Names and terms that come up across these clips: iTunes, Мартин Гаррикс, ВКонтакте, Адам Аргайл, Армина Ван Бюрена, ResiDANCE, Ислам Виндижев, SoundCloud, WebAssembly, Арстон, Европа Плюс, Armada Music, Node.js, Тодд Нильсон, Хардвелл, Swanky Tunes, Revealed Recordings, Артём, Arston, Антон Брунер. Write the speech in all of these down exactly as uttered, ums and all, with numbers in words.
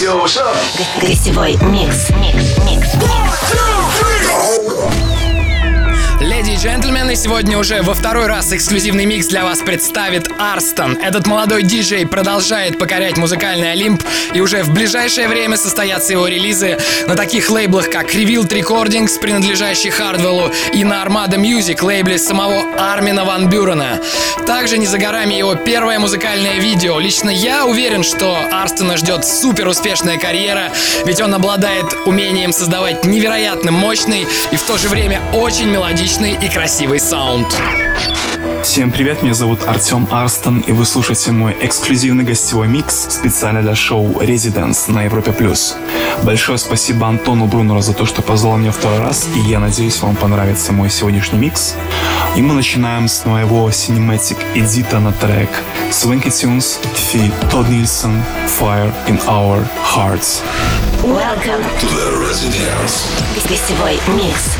Yo, what's up? Гостевой микс. Микс, микс, микс. Леди и джентльмены, сегодня уже во второй раз эксклюзивный микс для вас представит Arston. Этот молодой диджей продолжает покорять музыкальный Олимп, и уже в ближайшее время состоятся его релизы на таких лейблах, как Revealed Recordings, принадлежащий Хардвеллу, и на Armada Music, лейбле самого Армина Ван Бюрена. Также не за горами его первое музыкальное видео. Лично я уверен, что Арстона ждет супер успешная карьера, ведь он обладает умением создавать невероятно мощный и в то же время очень мелодичный и красивый саунд. Всем привет, меня зовут Артём Arston, и вы слушаете мой эксклюзивный гостевой микс специально для шоу ResiDANCE на Европе Плюс. Большое спасибо Антону Брунеру за то, что позвал меня второй раз, и я надеюсь, вам понравится мой сегодняшний микс. И мы начинаем с моего cinematic edit на трек Swanky Tunes feat. Тодд Нильсон Fire in Our Hearts. Welcome to the ResiDANCE. Гостевой микс.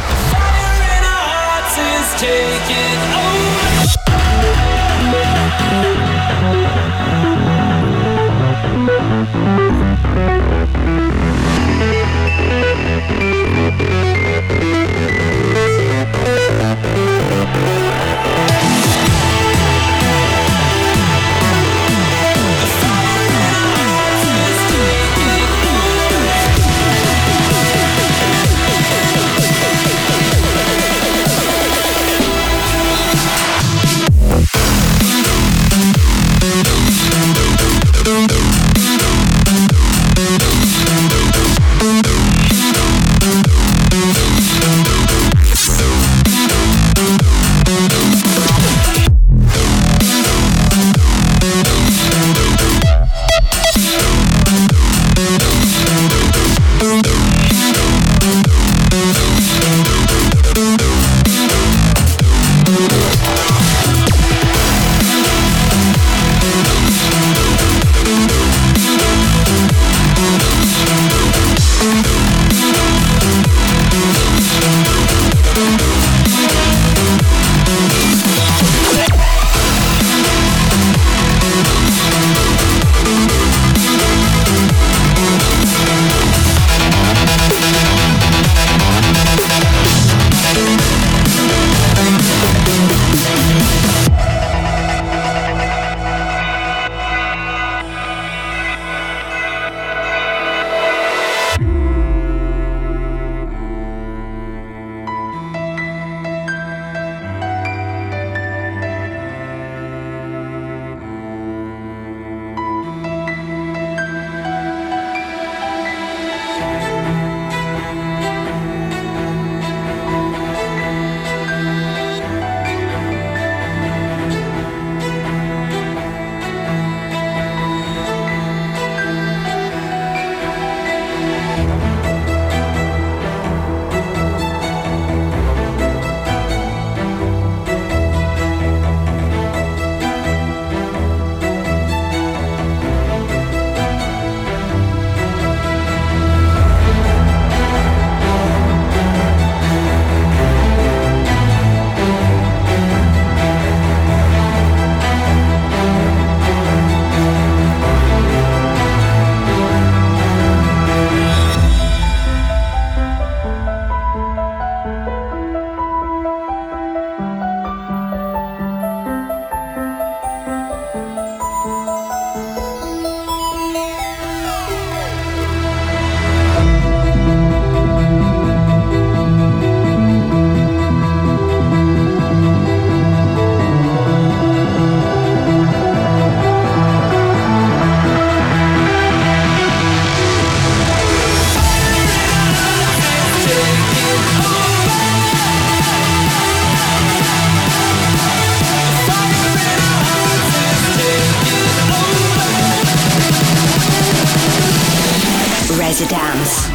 Is taking over.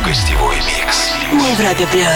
Гостевой микс на Европе Плюс.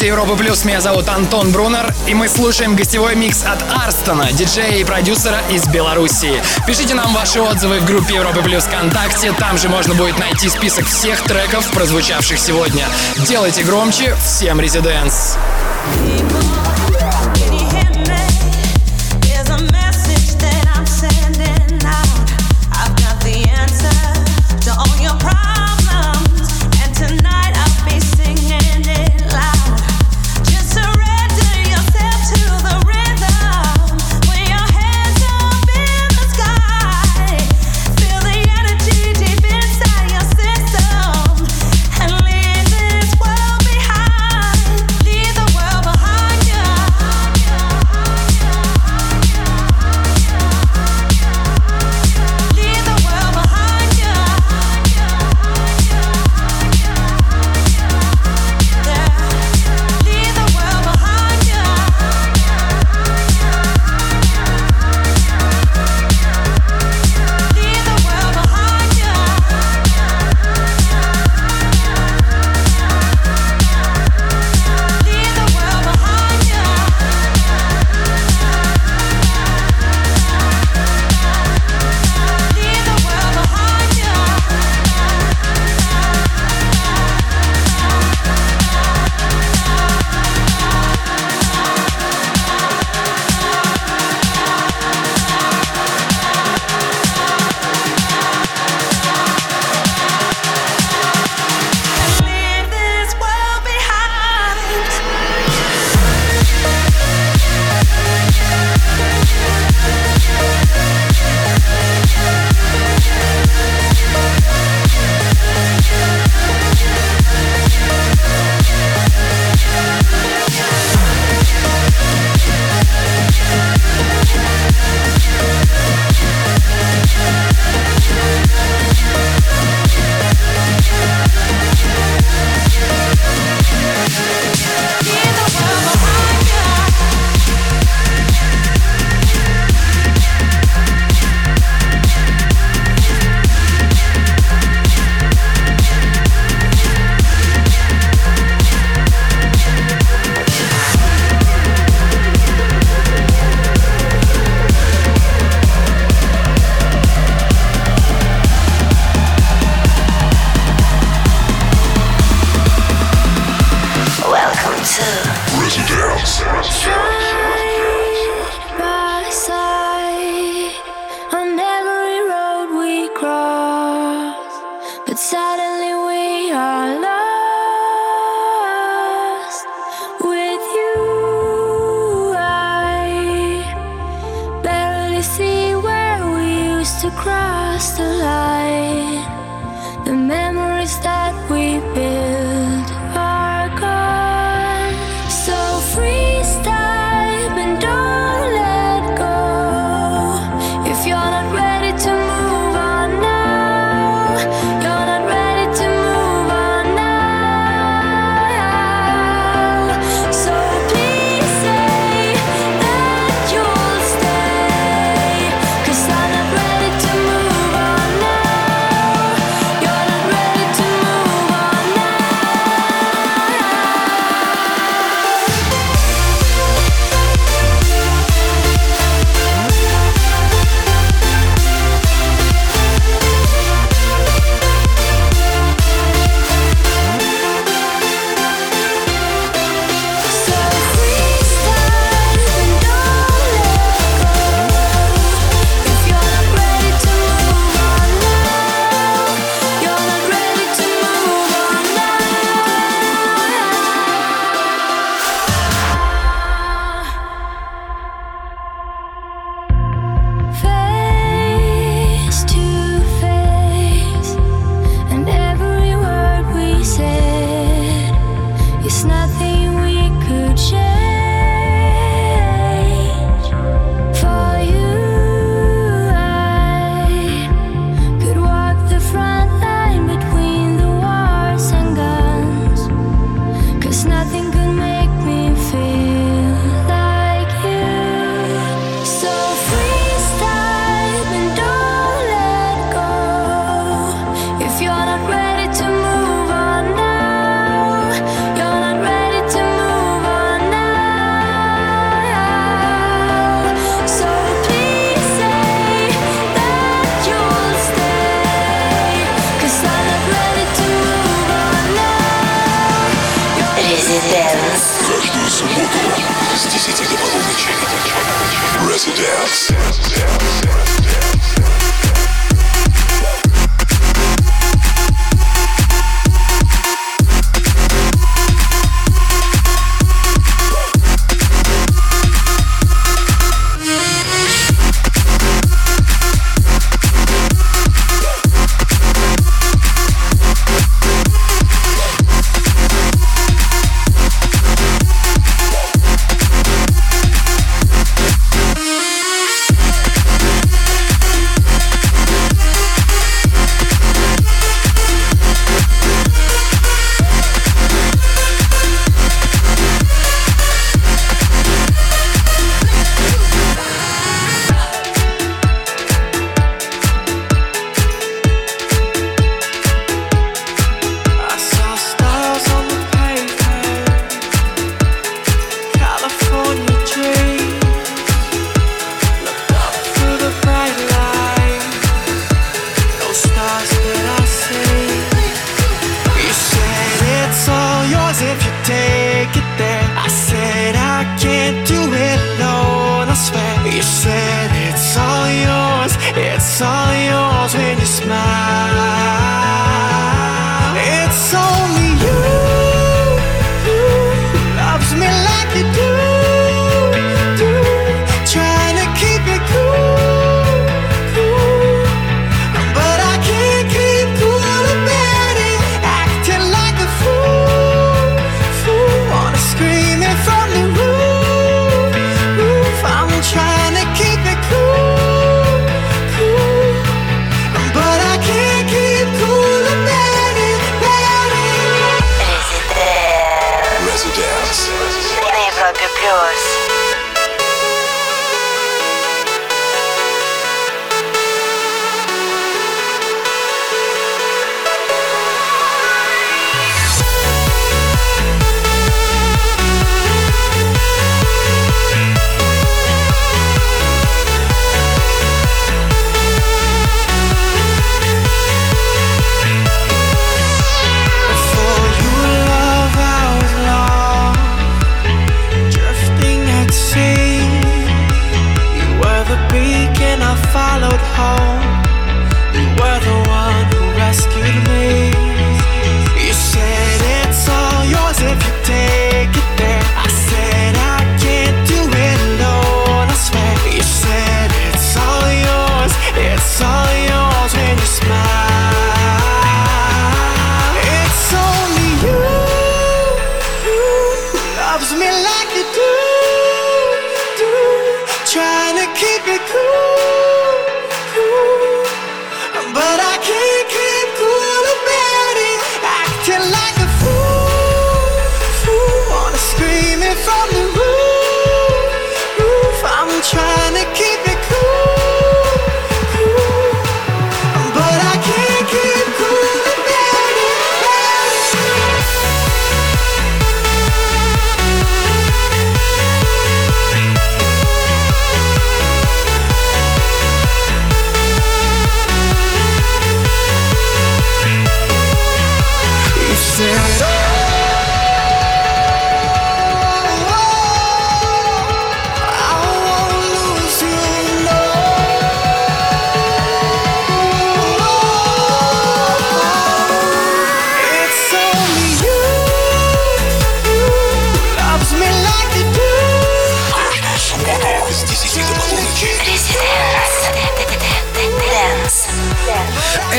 Европа Плюс, меня зовут Антон Брунер, и мы слушаем гостевой микс от Арстона, диджея и продюсера из Белоруссии. Пишите нам ваши отзывы в группе Европа Плюс ВКонтакте, там же можно будет найти список всех треков, прозвучавших сегодня. Делайте громче, всем ResiDANCE! Loud.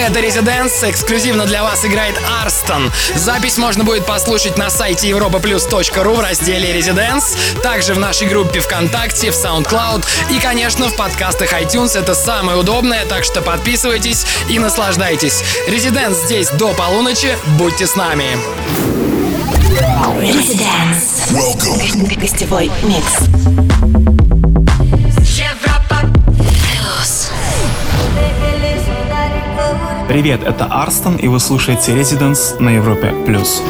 Это ResiDANCE, эксклюзивно для вас играет Arston. Запись можно будет послушать на сайте европа плюс точка ру в разделе ResiDANCE, также в нашей группе ВКонтакте, в SoundCloud и, конечно, в подкастах iTunes. Это самое удобное, так что подписывайтесь и наслаждайтесь. ResiDANCE здесь до полуночи. Будьте с нами. ResiDANCE. Гостевой микс. Привет, это Arston, и вы слушаете ResiDANCE на Европе Плюс.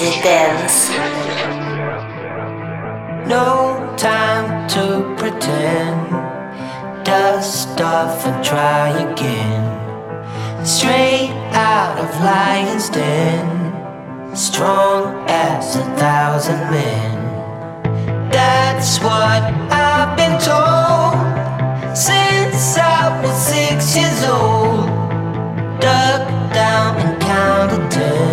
ResiDANCE. No time to pretend. Dust off and try again. Straight out of lion's den. Strong as a thousand men. That's what I've been told since I was six years old. Duck down and counted ten.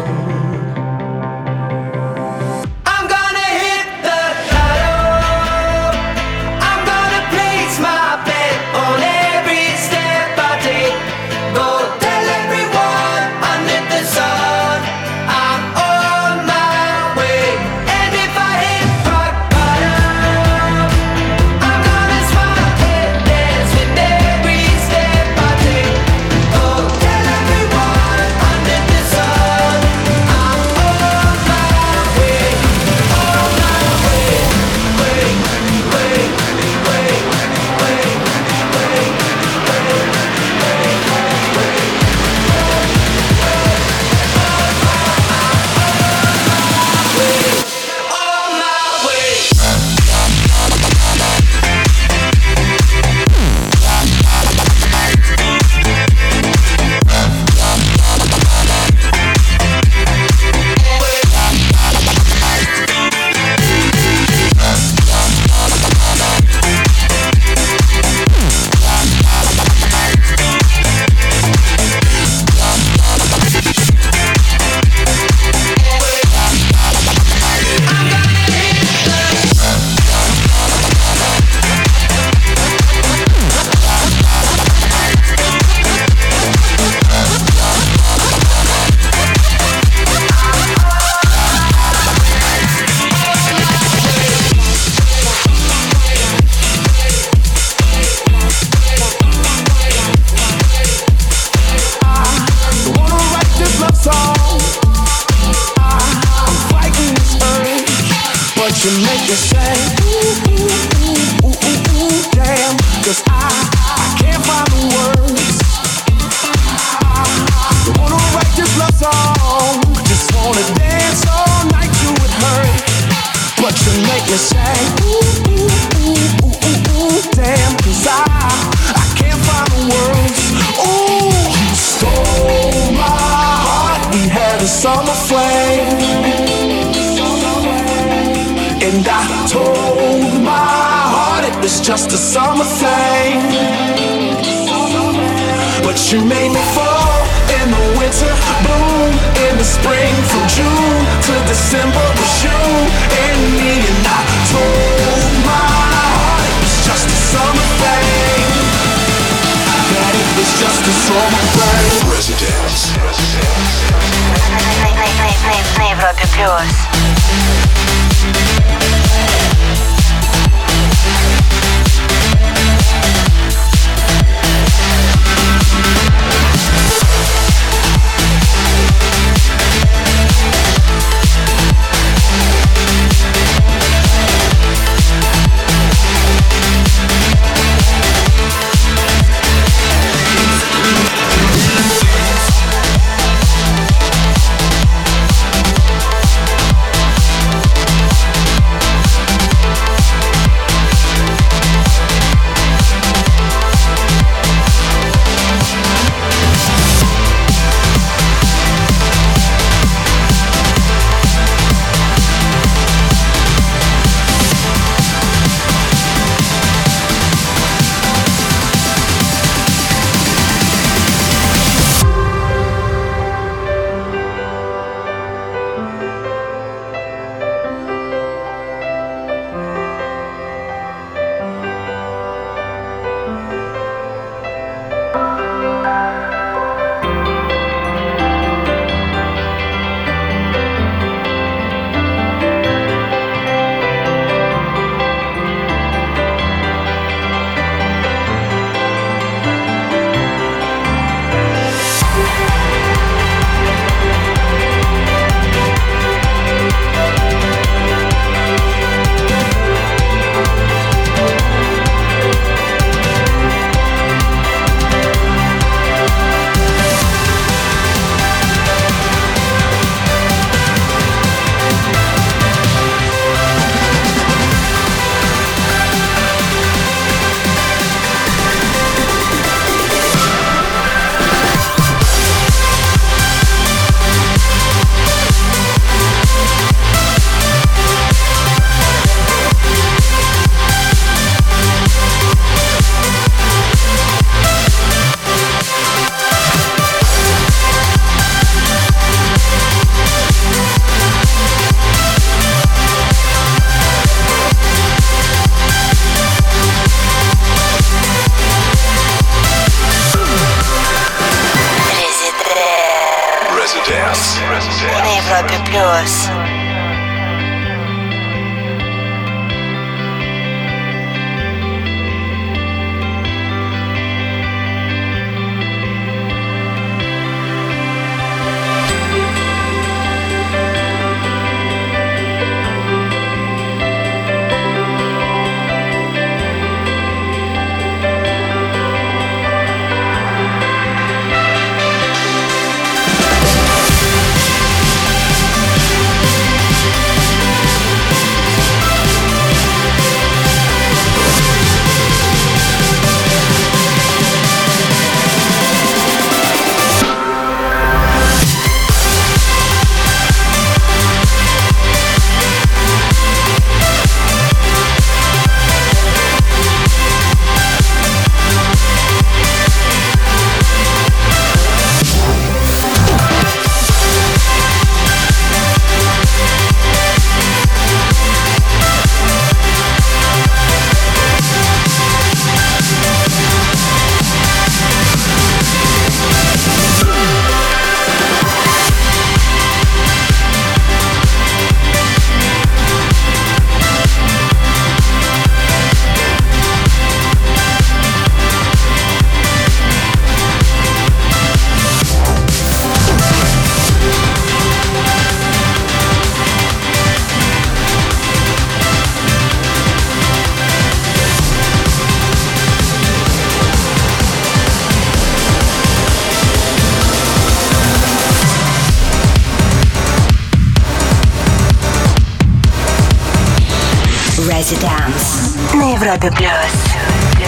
ResiDANCE на Европе Плюс.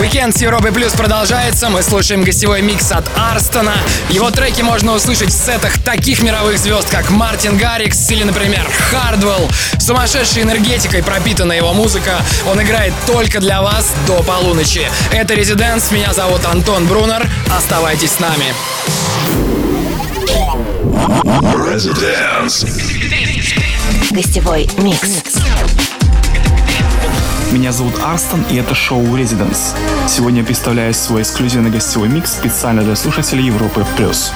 Уикенд с Европой Плюс продолжается. Мы слушаем гостевой микс от Арстона. Его треки можно услышать в сетах таких мировых звезд, как Мартин Гаррикс или, например, Хардвелл. Сумасшедшей энергетикой пропитана его музыка. Он играет только для вас до полуночи. Это ResiDANCE. Меня зовут Антон Брунер. Оставайтесь с нами. ResiDANCE. Гостевой микс. Меня зовут Arston, и это шоу ResiDANCE. Сегодня я представляю свой эксклюзивный гостевой микс специально для слушателей Европы Плюс.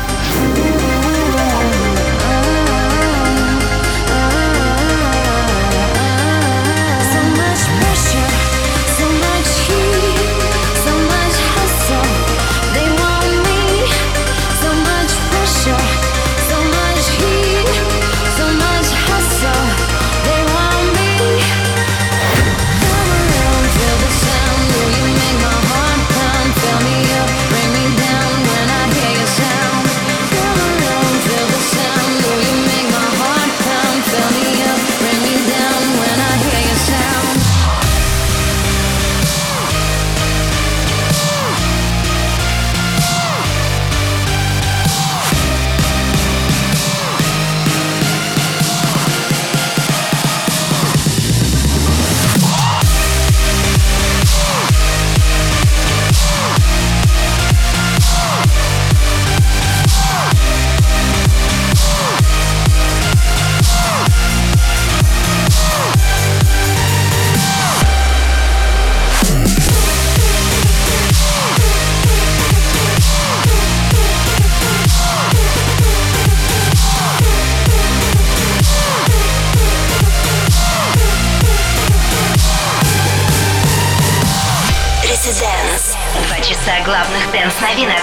Два часа главных дэнс-новинок.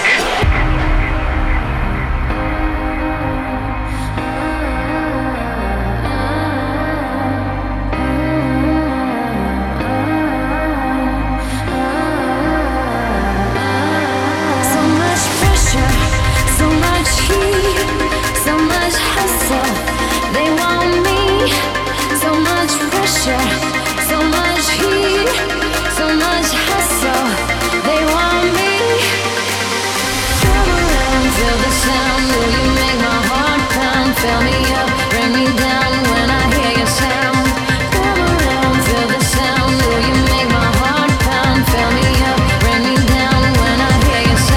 So much pressure, so much heat, so much hustle. They want me. So much pressure, so much heat, so much hustle. They want me. Come around, feel the sound. Will you make my heart pound? Fill me up, bring me down when I hear your sound. Come around, feel the sound. Will you make my heart pound? Fill me up, bring me down when I hear your sound.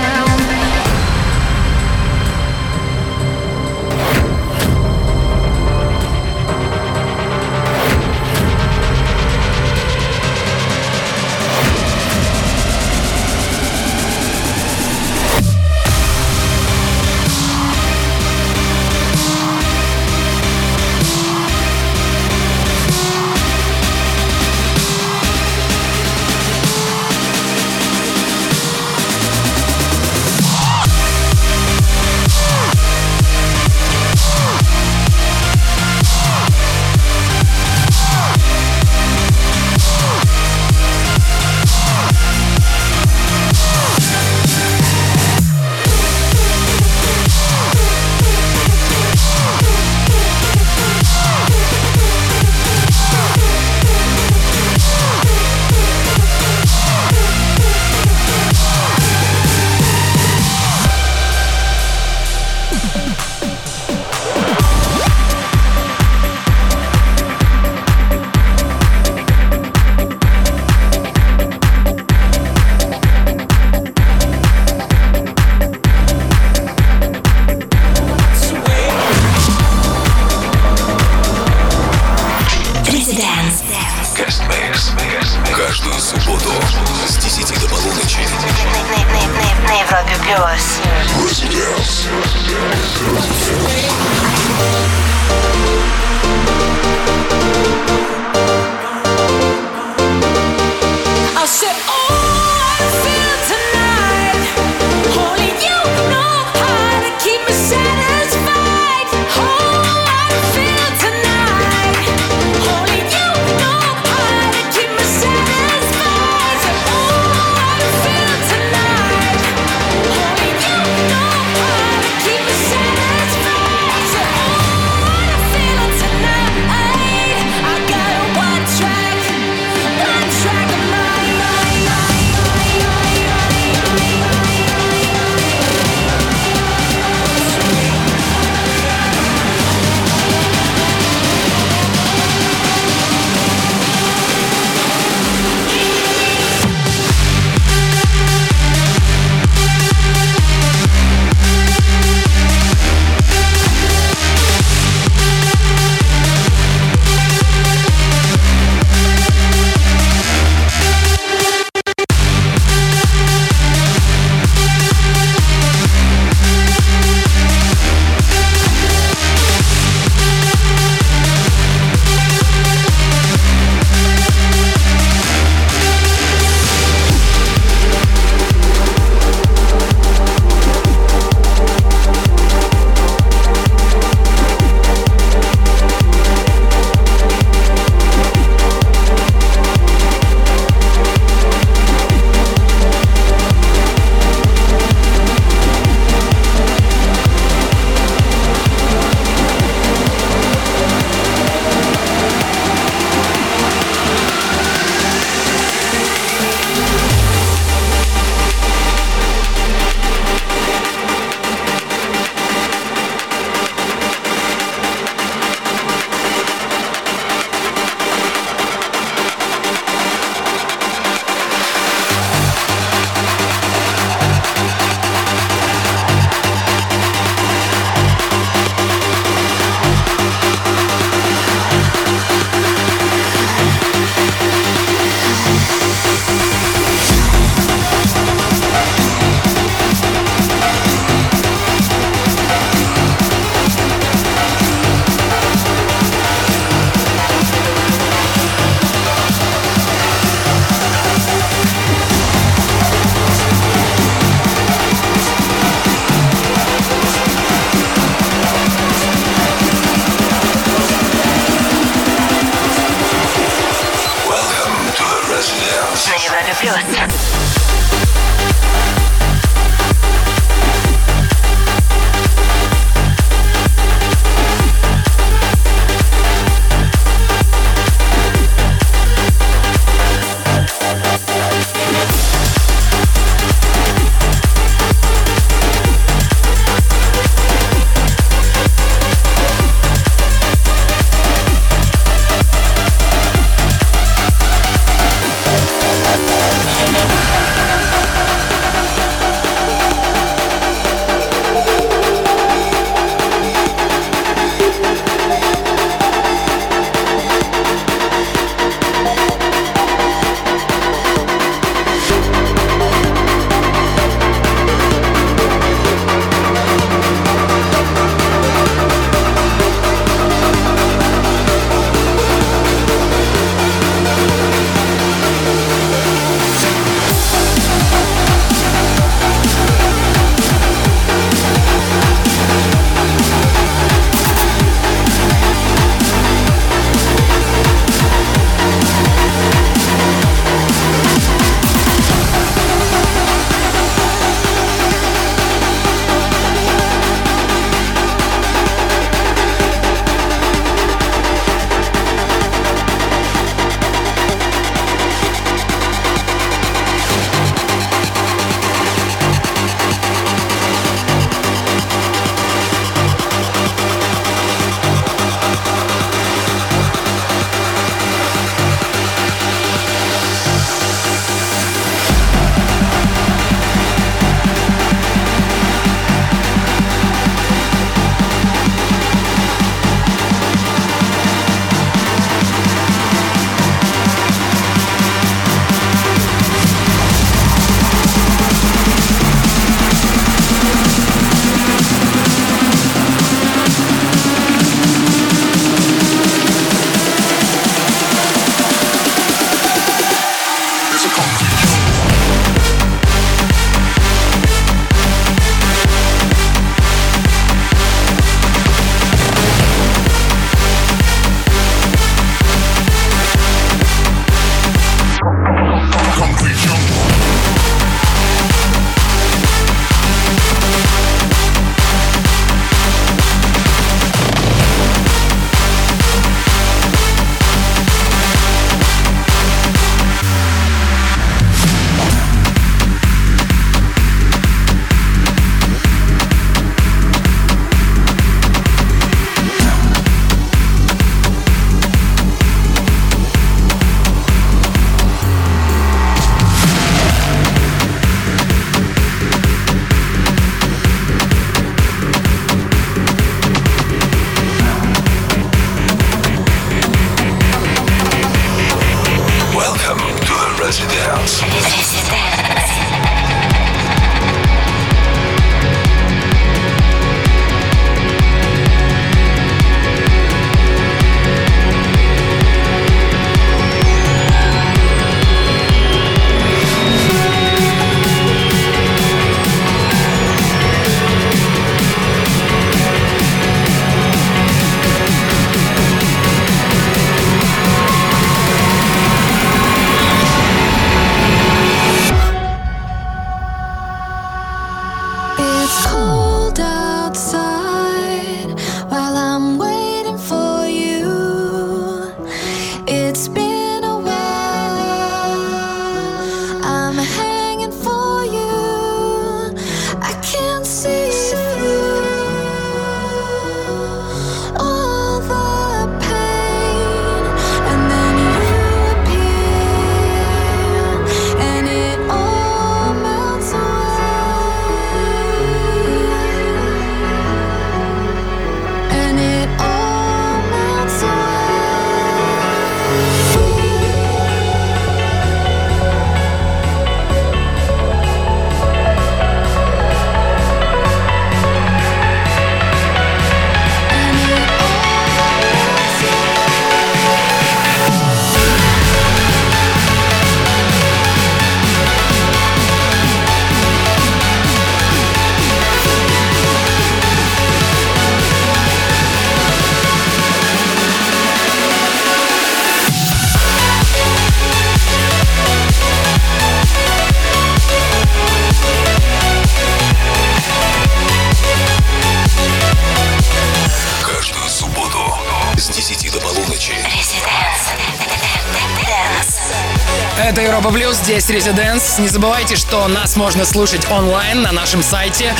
Это Европа Плюс, здесь ResiDANCE. Не забывайте, что нас можно слушать онлайн на нашем сайте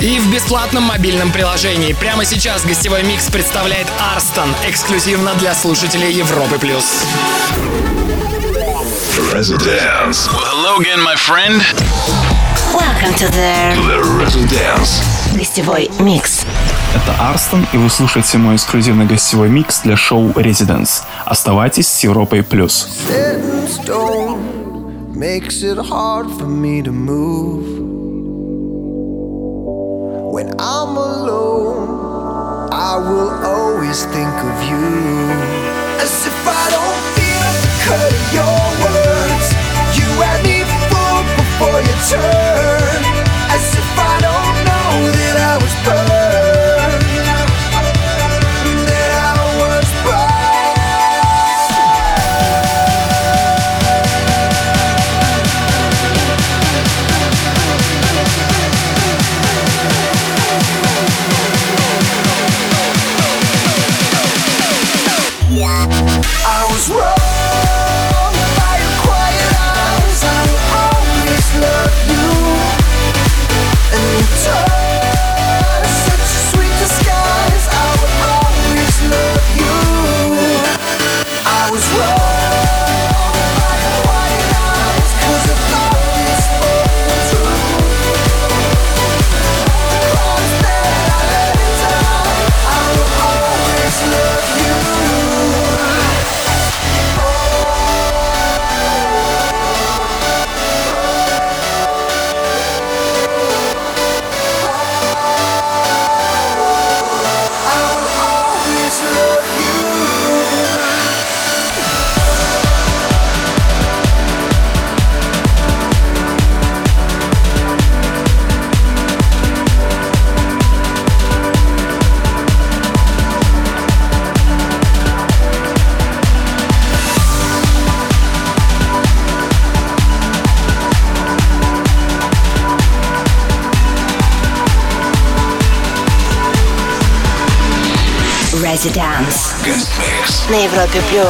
и в бесплатном мобильном приложении. Прямо сейчас гостевой микс представляет Arston, эксклюзивно для слушателей Европы Плюс. ResiDANCE. Well, hello again, my friend. Welcome to the, the ResiDANCE. Гостевой микс. Это Arston, и вы слушаете мой эксклюзивный гостевой микс для шоу ResiDANCE. Оставайтесь с Европой Плюс. ResiDANCE на Европе Плюс.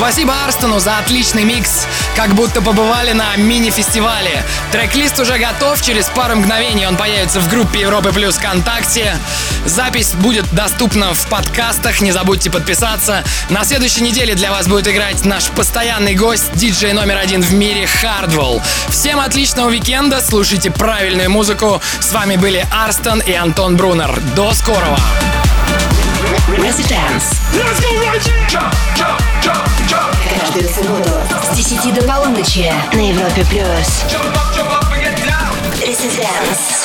Спасибо Арстону за отличный микс. Как будто побывали на мини-фестивале. Трек-лист уже готов. Через пару мгновений он появится в группе Европы Плюс ВКонтакте. Запись будет доступна в подкастах. Не забудьте подписаться. На следующей неделе для вас будет играть наш постоянный гость, диджей номер один в мире Хардвелл. Всем отличного уикенда. Слушайте правильную музыку. С вами были Arston и Антон Брунер. До скорого! ResiDANCE. Let's go right here. Jump, jump, jump, jump. Каждую субботу с десяти до полуночи на Европе Плюс. ResiDANCE.